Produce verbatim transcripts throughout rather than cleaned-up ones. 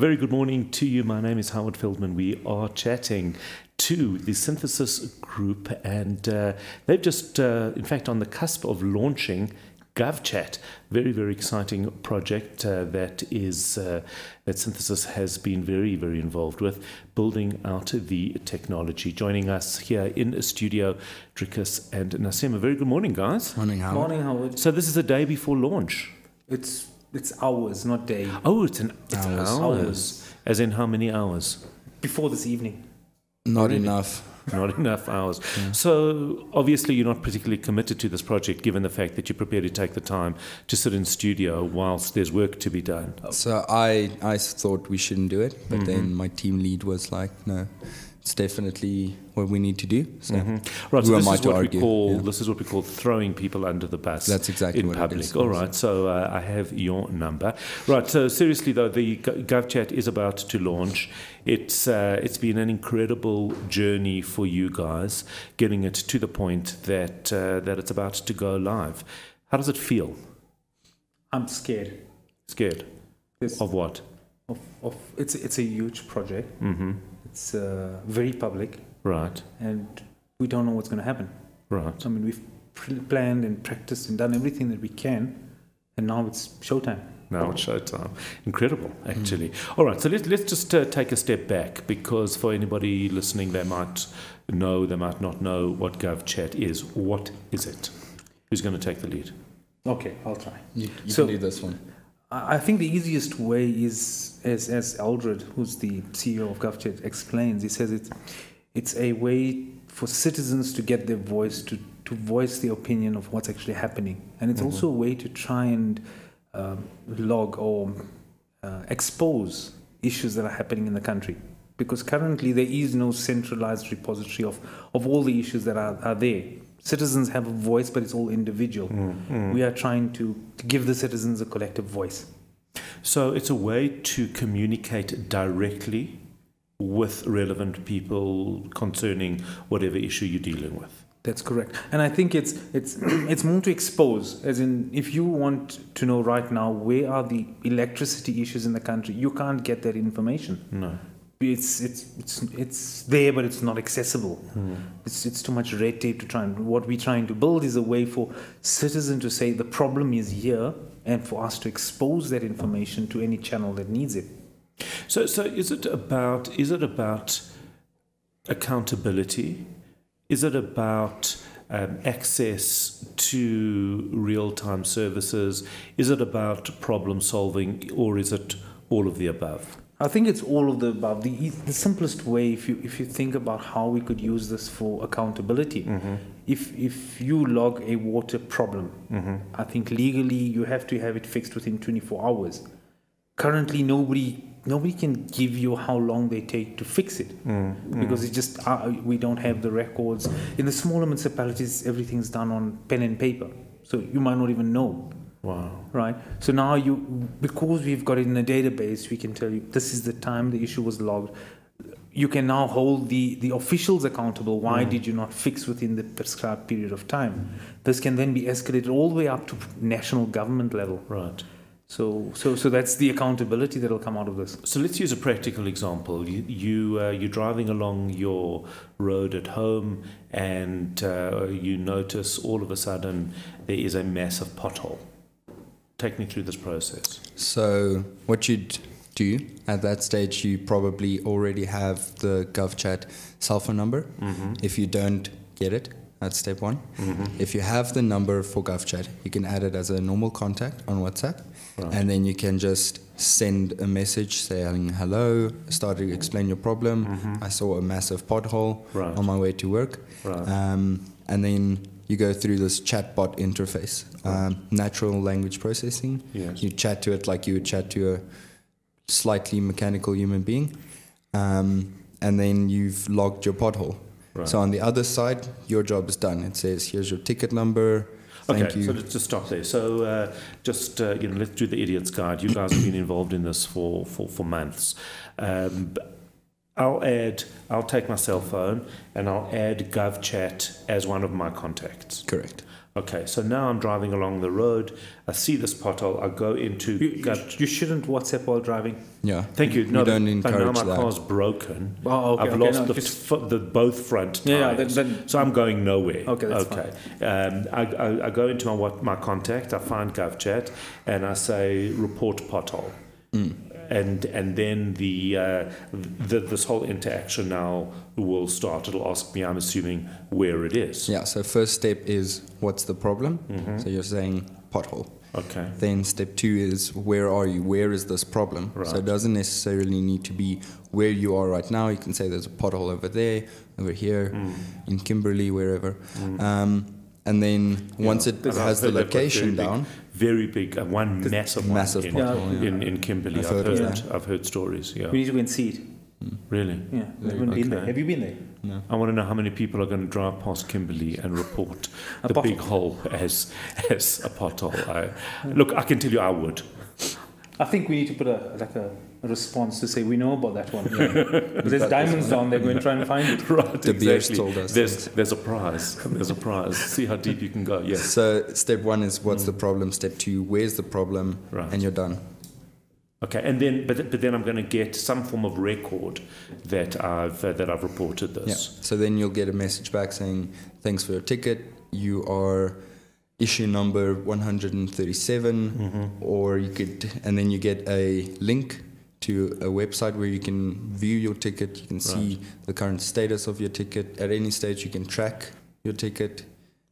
A very good morning to you. My name is Howard Feldman. We are chatting to the Synthesis group, and uh, they've just, uh, in fact, on the cusp of launching GovChat, very, very exciting project uh, that is uh, that Synthesis has been very, very involved with, building out the technology. Joining us here in a studio, Driekus and Nassim. A very good morning, guys. Morning, Howard. Morning, Howard. So this is the day before launch. It's it's hours, not day. Oh, it's an it's hours. hours. Hours. As in how many hours? Before this evening. Not enough. Not enough hours. Yeah. So obviously you're not particularly committed to this project, given the fact that you're prepared to take the time to sit in studio whilst there's work to be done. So I I thought we shouldn't do it, but mm-hmm. then my team lead was like, no, it's definitely what we need to do. So mm-hmm. right, so this is what argue. we call yeah. this is what we call throwing people under the bus. That's exactly in what public. It is. All right, so uh, I have your number. Right, so seriously though, the GovChat is about to launch. It's uh, it's been an incredible journey for you guys, getting it to the point that uh, that it's about to go live. How does it feel? I'm scared. Scared this, of what? Of of it's it's a huge project. Mm-hmm. It's uh, very public, right? And we don't know what's going to happen, right? I mean, we've planned and practiced and done everything that we can, and now it's showtime. Now it's showtime. Incredible, actually. Mm. All right, so let's let's just uh, take a step back, because for anybody listening, they might know, they might not know what GovChat is. What is it? Who's going to take the lead? Okay, I'll try. You, you so, can do this one. I think the easiest way is, as, as Aldred, who's the C E O of GovChat, explains, he says it's, it's a way for citizens to get their voice, to, to voice their opinion of what's actually happening. And it's mm-hmm. also a way to try and uh, log or uh, expose issues that are happening in the country. Because currently there is no centralized repository of, of all the issues that are, are there. Citizens have a voice, but it's all individual. Mm, mm. We are trying to give the citizens a collective voice. So it's a way to communicate directly with relevant people concerning whatever issue you're dealing with. That's correct. And I think it's it's it's more to expose, as in if you want to know right now where are the electricity issues in the country, you can't get that information. No. It's it's it's it's there, but it's not accessible. Mm. It's it's too much red tape to try and. What we're trying to build is a way for citizens to say the problem is here, and for us to expose that information to any channel that needs it. So so is it about is it about accountability? Is it about um, access to real-time services? Is it about problem solving, or is it all of the above? I think it's all of the above. The, the simplest way, if you if you think about how we could use this for accountability, mm-hmm. if if you log a water problem, mm-hmm. I think legally you have to have it fixed within twenty-four hours. Currently, nobody nobody can give you how long they take to fix it, mm-hmm. because it just uh, we don't have the records. In the smaller municipalities, everything's done on pen and paper, so you might not even know. Wow. Right. So now you, because we've got it in a database, we can tell you this is the time the issue was logged. You can now hold the, the officials accountable. Why mm. did you not fix within the prescribed period of time? Mm. This can then be escalated all the way up to national government level. Right. So so so that's the accountability that'll come out of this. So let's use a practical example. You, you, uh, you're driving along your road at home, and uh, you notice all of a sudden there is a massive pothole. Take me through this process. So what you'd do at that stage, you probably already have the GovChat cell phone number. Mm-hmm. If you don't get it, that's step one. Mm-hmm. If you have the number for GovChat, you can add it as a normal contact on WhatsApp. Right. And then you can just send a message saying, hello, started to explain your problem. Mm-hmm. I saw a massive pothole right. on my way to work. Right. Um, and then you go through this chatbot interface, um, natural language processing. Yes. You chat to it like you would chat to a slightly mechanical human being. Um, and then you've logged your pothole. Right. So on the other side, your job is done. It says, here's your ticket number. Thank okay, you. So let's just stop there. So uh, just, uh, you know, let's do the idiot's guide. You guys have been involved in this for, for, for months. Um, I'll add, I'll take my cell phone and I'll add GovChat as one of my contacts. Correct. Okay, so now I'm driving along the road. I see this pothole. I go into... You, you, sh- you shouldn't WhatsApp while driving. Yeah. Thank you. No, we don't encourage that. Now my car's broken. Oh, okay. I've okay, lost no, the, f- the both front yeah, tires. Yeah, then, so I'm going nowhere. Okay, that's okay. fine. Um, I, I, I go into my, what, my contact. I find GovChat, and I say, report pothole. Mm. And and then the, uh, the this whole interaction now will start. It'll ask me, I'm assuming, where it is. Yeah, so first step is, what's the problem? Mm-hmm. So you're saying pothole. Okay. Then step two is, where are you? Where is this problem? Right. So it doesn't necessarily need to be where you are right now. You can say there's a pothole over there, over here, mm. in Kimberley, wherever. Mm. Um, and then yeah. once it has the location down... Very big, uh, one massive, massive one in, pothole, yeah. in, in Kimberley. I've, I've, heard, heard, yeah. I've heard stories. Yeah. We need to go and see it. Mm. Really? Yeah. Okay. Been there. Have you been there? No. I want to know how many people are going to drive past Kimberley and report the pothole. big hole as as a pothole. I, look, I can tell you, I would. I think we need to put a like a response to say we know about that one. Yeah. There's that diamonds down there. Go and try and find it. Right, the exactly. told us there's things. there's a prize. There's a prize. See how deep you can go. Yes. So step one is what's mm. the problem. Step two, where's the problem, right. and you're done. Okay, and then but but then I'm going to get some form of record that I've uh, that I've reported this. Yeah. So then you'll get a message back saying thanks for your ticket. You are issue number one hundred thirty-seven, mm-hmm. or you could, and then you get a link to a website where you can view your ticket. You can see right. the current status of your ticket. At any stage, you can track your ticket.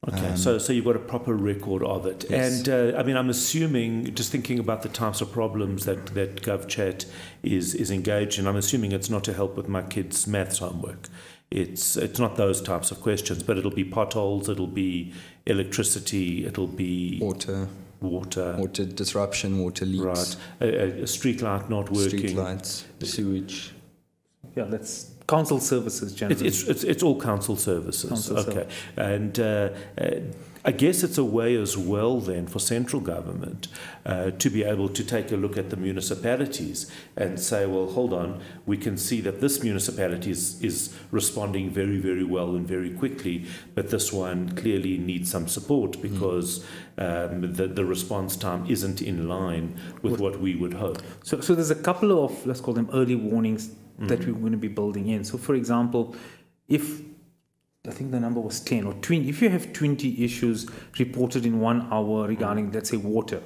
Okay, um, so so you've got a proper record of it. Yes. And, uh, I mean, I'm assuming, just thinking about the types of problems that, that GovChat is, is engaged in, I'm assuming it's not to help with my kids' maths homework. It's it's not those types of questions, but it'll be potholes, it'll be electricity, it'll be... Water. Water. Water disruption, water leaks. Right. A, a street light not working. Street lights, sewage. Yeah, that's... Council services, generally. It's it's, it's all council services. Council okay, service. and uh, uh, I guess it's a way as well then for central government uh, to be able to take a look at the municipalities and say, well, hold on, we can see that this municipality is, is responding very, very well and very quickly, but this one clearly needs some support because mm. um, the the response time isn't in line with what, what we would hope. So so there's a couple of, let's call them early warnings that we're going to be building in. So, for example, if I think the number was ten or twenty, if you have twenty issues reported in one hour regarding, let's say, water,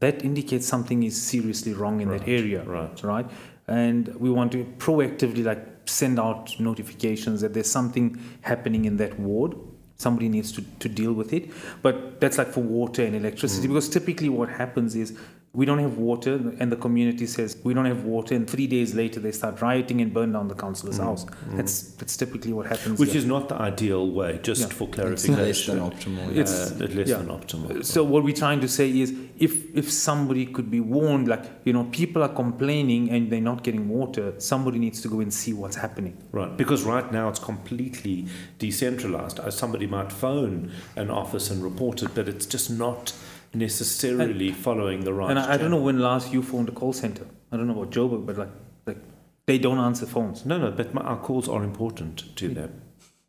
that indicates something is seriously wrong in right. that area, right? Right. And we want to proactively, like, send out notifications that there's something happening in that ward. Somebody needs to, to deal with it. But that's like for water and electricity, mm. because typically what happens is, we don't have water, and the community says, we don't have water, and three days later they start rioting and burn down the councillor's mm. house. Mm. That's that's typically what happens. Which here. is not the ideal way, just yeah. for clarification. It's less than optimal. Yeah. It's uh, less yeah. than optimal. So what we're trying to say is, if, if somebody could be warned, like, you know, people are complaining and they're not getting water, somebody needs to go and see what's happening. Right, because right now it's completely decentralised. Somebody might phone an office and report it, but it's just not... necessarily and, following the right and I, I don't know when last you phoned a call center. I don't know about Joburg, but like, like they don't answer phones. No, no, but my, our calls are important to yeah. them.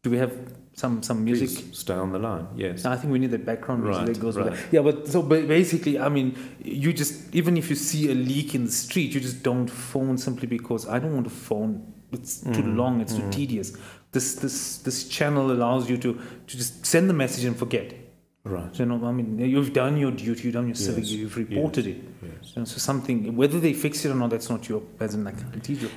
Do we have some some music? Please stay on the line. Yes. I think we need the background music right, that goes right. with that. Yeah, but so basically, I mean, you just, even if you see a leak in the street, you just don't phone simply because I don't want to phone. It's mm. too long. It's mm. too tedious. This this this channel allows you to to just send the message and forget. Right. You know, I mean, you've done your duty, you've done your civic yes. duty, you've reported yes. it. Yes. You know, so something, whether they fix it or not, that's not your, as in like,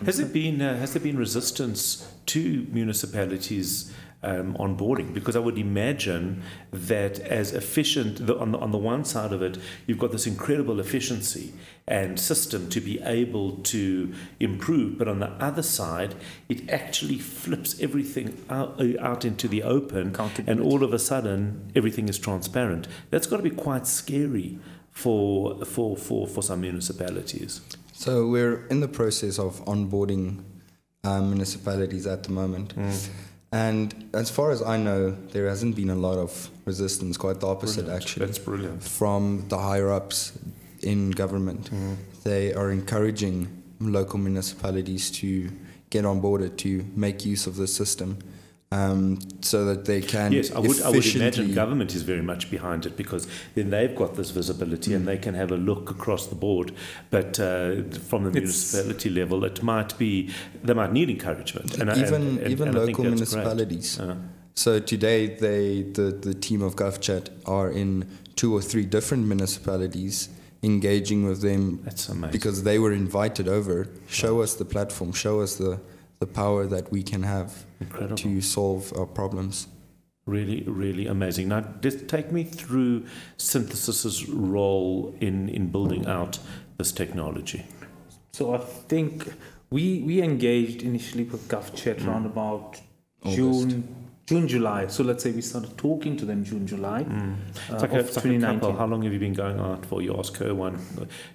has it been uh, has there been resistance to municipalities um, onboarding? Because I would imagine that as efficient the, on the, on the one side of it, you've got this incredible efficiency and system to be able to improve, but on the other side, it actually flips everything out, out into the open, and all of a sudden, everything is transparent. That's got to be quite scary for for for for some municipalities. So we're in the process of onboarding uh, municipalities at the moment. Mm. And as far as I know, there hasn't been a lot of resistance, quite the opposite brilliant. actually. That's brilliant. From the higher-ups in government. Mm. They are encouraging local municipalities to get on board it, to make use of the system. Um, so that they can yes, I would, I would imagine government is very much behind it, because then they've got this visibility mm. and they can have a look across the board. But uh, from the it's, municipality level, it might be they might need encouragement, and even and, and, even and local municipalities. Uh-huh. So today, they the the team of GovChat are in two or three different municipalities, engaging with them. That's amazing, because they were invited over. Show right. us the platform. Show us the. the power that we can have Incredible. to solve our problems. Really, really amazing. Now, just take me through Synthesis's role in, in building out this technology. So I think we we engaged initially with GovChat mm. around about August. June, June, July. So let's say we started talking to them June, July mm. uh, like of a, twenty nineteen. How long have you been going out for? You ask her one,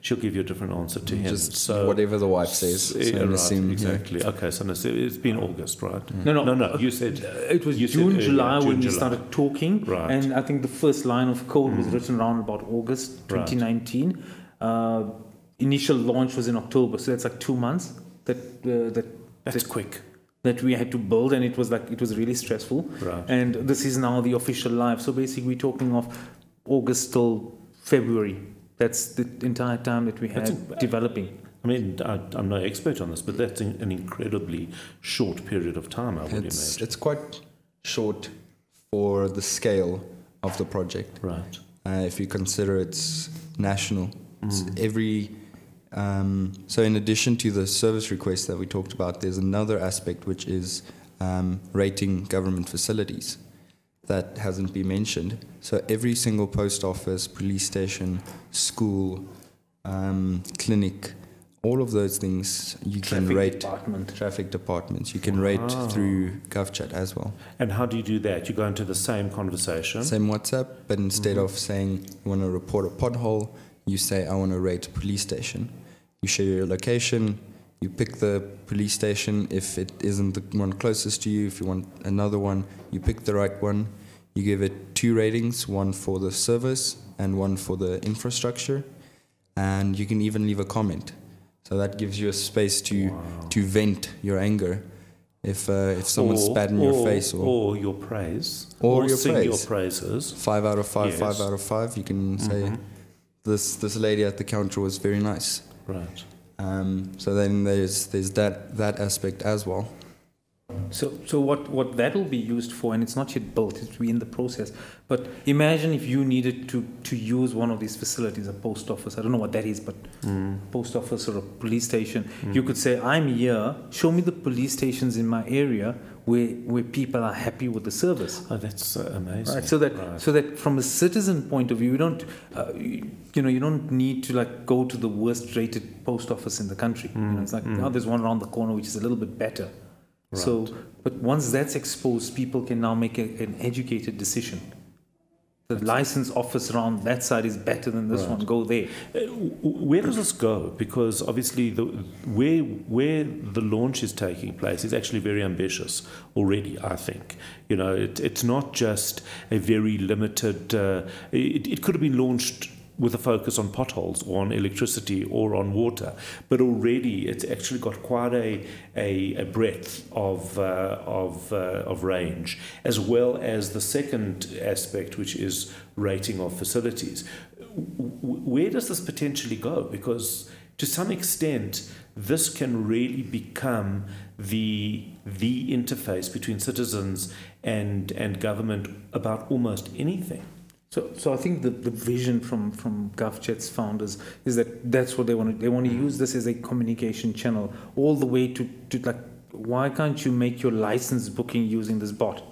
she'll give you a different answer to him. Just so whatever the wife says. So yeah, right, exactly. Yeah. Okay, so it's been August, right? Mm. No, no, no, no. You said it was June, said, July June, when July. we started talking, right? And I think the first line of code mm. was written around about August twenty nineteen. Right. Uh, initial launch was in October, so that's like two months. That uh, that that's that, quick. That we had to build, and it was like it was really stressful. Right. And this is now the official live. So basically, we're talking of August till February. That's the entire time that we had a, developing. I mean, I, I'm no expert on this, but that's an incredibly short period of time, I would it's, imagine. It's quite short for the scale of the project. Right. Uh, if you consider it's national, mm. it's every. Um, so in addition to the service requests that we talked about, there's another aspect which is um, rating government facilities that hasn't been mentioned. So every single post office, police station, school, um, clinic, all of those things you traffic can rate. Department. Traffic departments. You can wow. rate through GovChat as well. And how do you do that? You go into the same conversation? Same WhatsApp, but instead mm-hmm. of saying you want to report a pothole, you say I want to rate a police station. You share your location, you pick the police station. If it isn't the one closest to you, if you want another one, you pick the right one. You give it two ratings, one for the service and one for the infrastructure. And you can even leave a comment. So that gives you a space to, wow. to vent your anger. If uh, if someone or, spat in or, your face, or, or your praise, or, or your sing praise. your praises, five out of five, yes. five out of five. You can say mm-hmm. this this lady at the counter was very nice. Right. Um, so then there's there's that that aspect as well. So so what what that will be used for, and it's not yet built. It's in the process. But imagine if you needed to to use one of these facilities, a post office. I don't know what that is, but mm. post office or a police station. Mm. You could say, I'm here. Show me the police stations in my area where where people are happy with the service. Oh, that's uh, amazing. Right. So that right. so that from a citizen point of view, you don't uh, you, you know you don't need to like go to the worst rated post office in the country. Mm. You know, it's like mm. oh, there's one around the corner which is a little bit better. Right. So, but once that's exposed, people can now make a, an educated decision. The that's license it. office around that side is better than this right. one. Go there. Uh, where does this go? Because obviously, the, where where the launch is taking place is actually very ambitious already. I think you know it, it's not just a very limited. Uh, it, it could have been launched with a focus on potholes or on electricity or on water, but already it's actually got quite a a, a breadth of uh, of uh, of range, as well as the second aspect, which is rating of facilities. Where does this potentially go? Because to some extent, this can really become the the interface between citizens and and government about almost anything. So, so I think the, the vision from, from GovChat's founders is that that's what they want to they want to use this as a communication channel all the way to, to like why can't you make your license booking using this bot?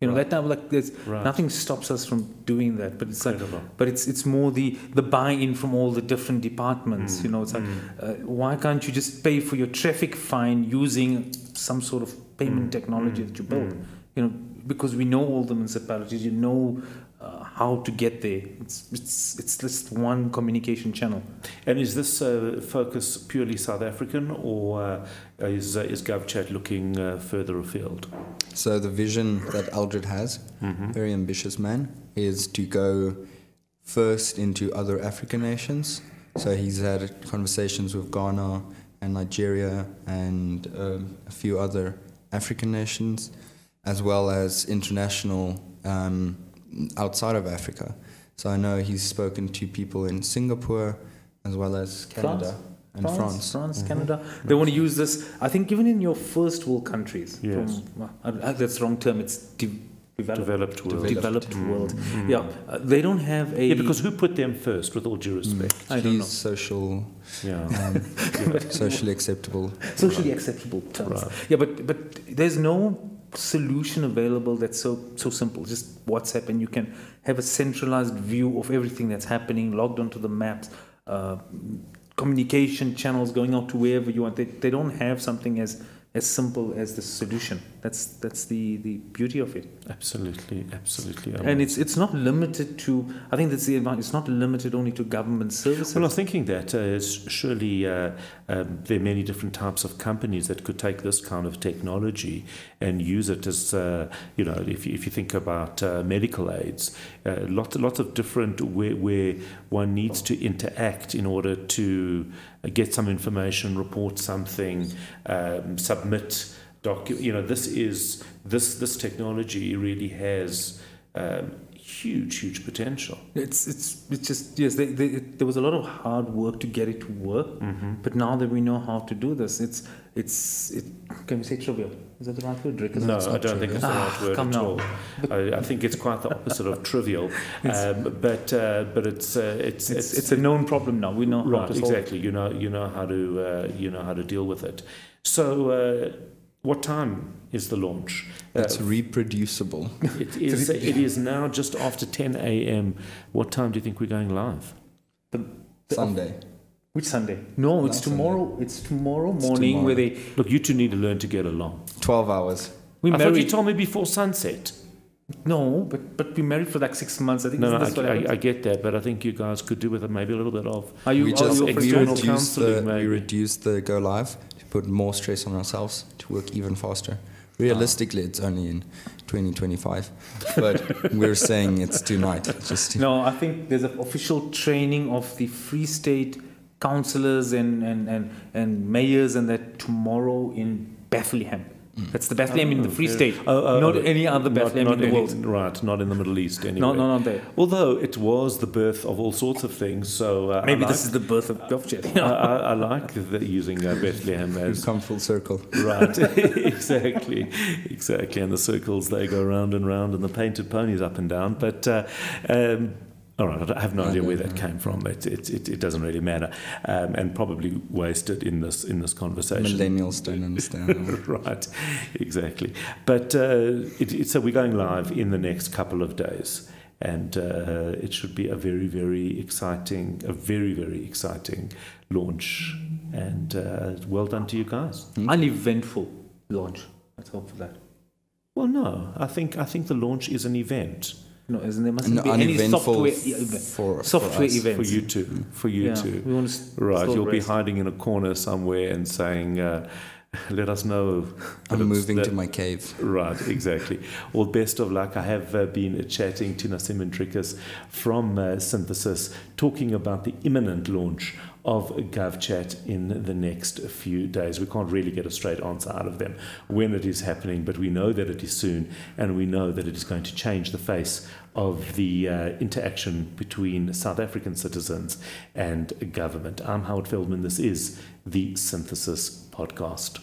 You know right. that time like there's right. nothing stops us from doing that, but it's Incredible. like but it's it's more the, the buy-in from all the different departments. Mm. You know, it's like mm. uh, why can't you just pay for your traffic fine using some sort of payment mm. technology mm. that you build? Mm. You know, because we know all the municipalities, you know. Uh, how to get there. It's, it's it's just one communication channel. And is this uh, focus purely South African, or uh, is, uh, is GovChat looking uh, further afield? So the vision that Aldred has, mm-hmm. very ambitious man, is to go first into other African nations. So he's had conversations with Ghana and Nigeria and um, a few other African nations. as well as international um, outside of Africa. So I know he's spoken to people in Singapore as well as Canada. France? And France, France, France mm-hmm. Canada. They want to use this, I think, even in your first world countries. Yes. From, uh, that's the wrong term. It's de- developed, developed world. Developed mm-hmm. world. Mm-hmm. Yeah, uh, they don't have a... Yeah, because who put them first, with all due respect? Mm. I don't know. social, yeah. um, socially acceptable. Socially right. acceptable terms. Right. Yeah, but, but there's no solution available that's so, so simple. Just WhatsApp, and you can have a centralized view of everything that's happening, logged onto the maps, uh, communication channels going out to wherever you want. They, they don't have something as, as simple as the solution. That's that's the, the beauty of it. Absolutely, absolutely. I and it's it's not limited to. I think that's the advantage. It's not limited only to government services. Well, I was thinking that uh, surely uh, um, there are many different types of companies that could take this kind of technology and use it as uh, you know. If if you think about uh, medical aids, uh, lots lots of different where where one needs to interact in order to get some information, report something, um, submit docu- you know, this is this this technology really has um, huge huge potential. It's it's it's just yes. They, they, it, there was a lot of hard work to get it to work, mm-hmm. but now that we know how to do this, it's it's it. Can we say trivial? Is that the right word? Rick? No, I don't trivial. think it's the right ah, word at now. all. I, I think it's quite the opposite of trivial. Um, but uh, but it's, uh, it's, it's, it's it's a known problem now. We know right, how to solve exactly. It. You know you know how to uh, you know how to deal with it. So uh, what time is the launch? It's uh, reproducible. It is. It is now just after ten a.m. What time do you think we're going live? The, the Sunday. Which Sunday? No, it's tomorrow. Sunday. It's tomorrow morning it's tomorrow. Where they look. You two need to learn to get along. Twelve hours. We I married. Thought you told me before sunset. No, but but we married for like six months. I think. No, no I, I, I get that, but I think you guys could do with it maybe a little bit of. Are you? We just, are you we reduce the maybe? we reduce the go live to put more stress on ourselves to work even faster. Realistically, ah. it's only in twenty twenty-five, but we're saying it's tonight. Just no, I think there's an official training of the Free State councillors and, and, and, and mayors, and that tomorrow in Bethlehem. Mm. That's the Bethlehem oh, in the Free State, oh, oh, not oh, any other Bethlehem not, not in the world. Any, right, not in the Middle East anyway. No, no, not there. Although it was the birth of all sorts of things, so... Uh, Maybe like, this is the birth of GovChat. I, I, I like the, using uh, Bethlehem as... Come full circle. Right, exactly, exactly. And the circles, they go round and round, and the painted ponies up and down, but... Uh, um, All right, I have no idea where that came from. It it, it, it doesn't really matter, um, and probably wasted in this in this conversation. Millennials don't understand. Right, exactly. But uh, it, it, so we're going live in the next couple of days, and uh, it should be a very very exciting, a very very exciting launch. And uh, well done to you guys. Uneventful launch. Let's hope for that. Well, no, I think I think the launch is an event. No, isn't there mustn't no, be any software for, software for events for you two for you yeah, two we want to right you'll rest. Be hiding in a corner somewhere and saying uh, let us know I'm moving that, to my cave right exactly well best of luck. I have uh, been uh, chatting to Nassim and Driekus from uh, Synthesis, talking about the imminent launch of GovChat in the next few days. We can't really get a straight answer out of them when it is happening, but we know that it is soon, and we know that it is going to change the face of the uh, interaction between South African citizens and government. I'm Howard Feldman. This is the Synthesis Podcast.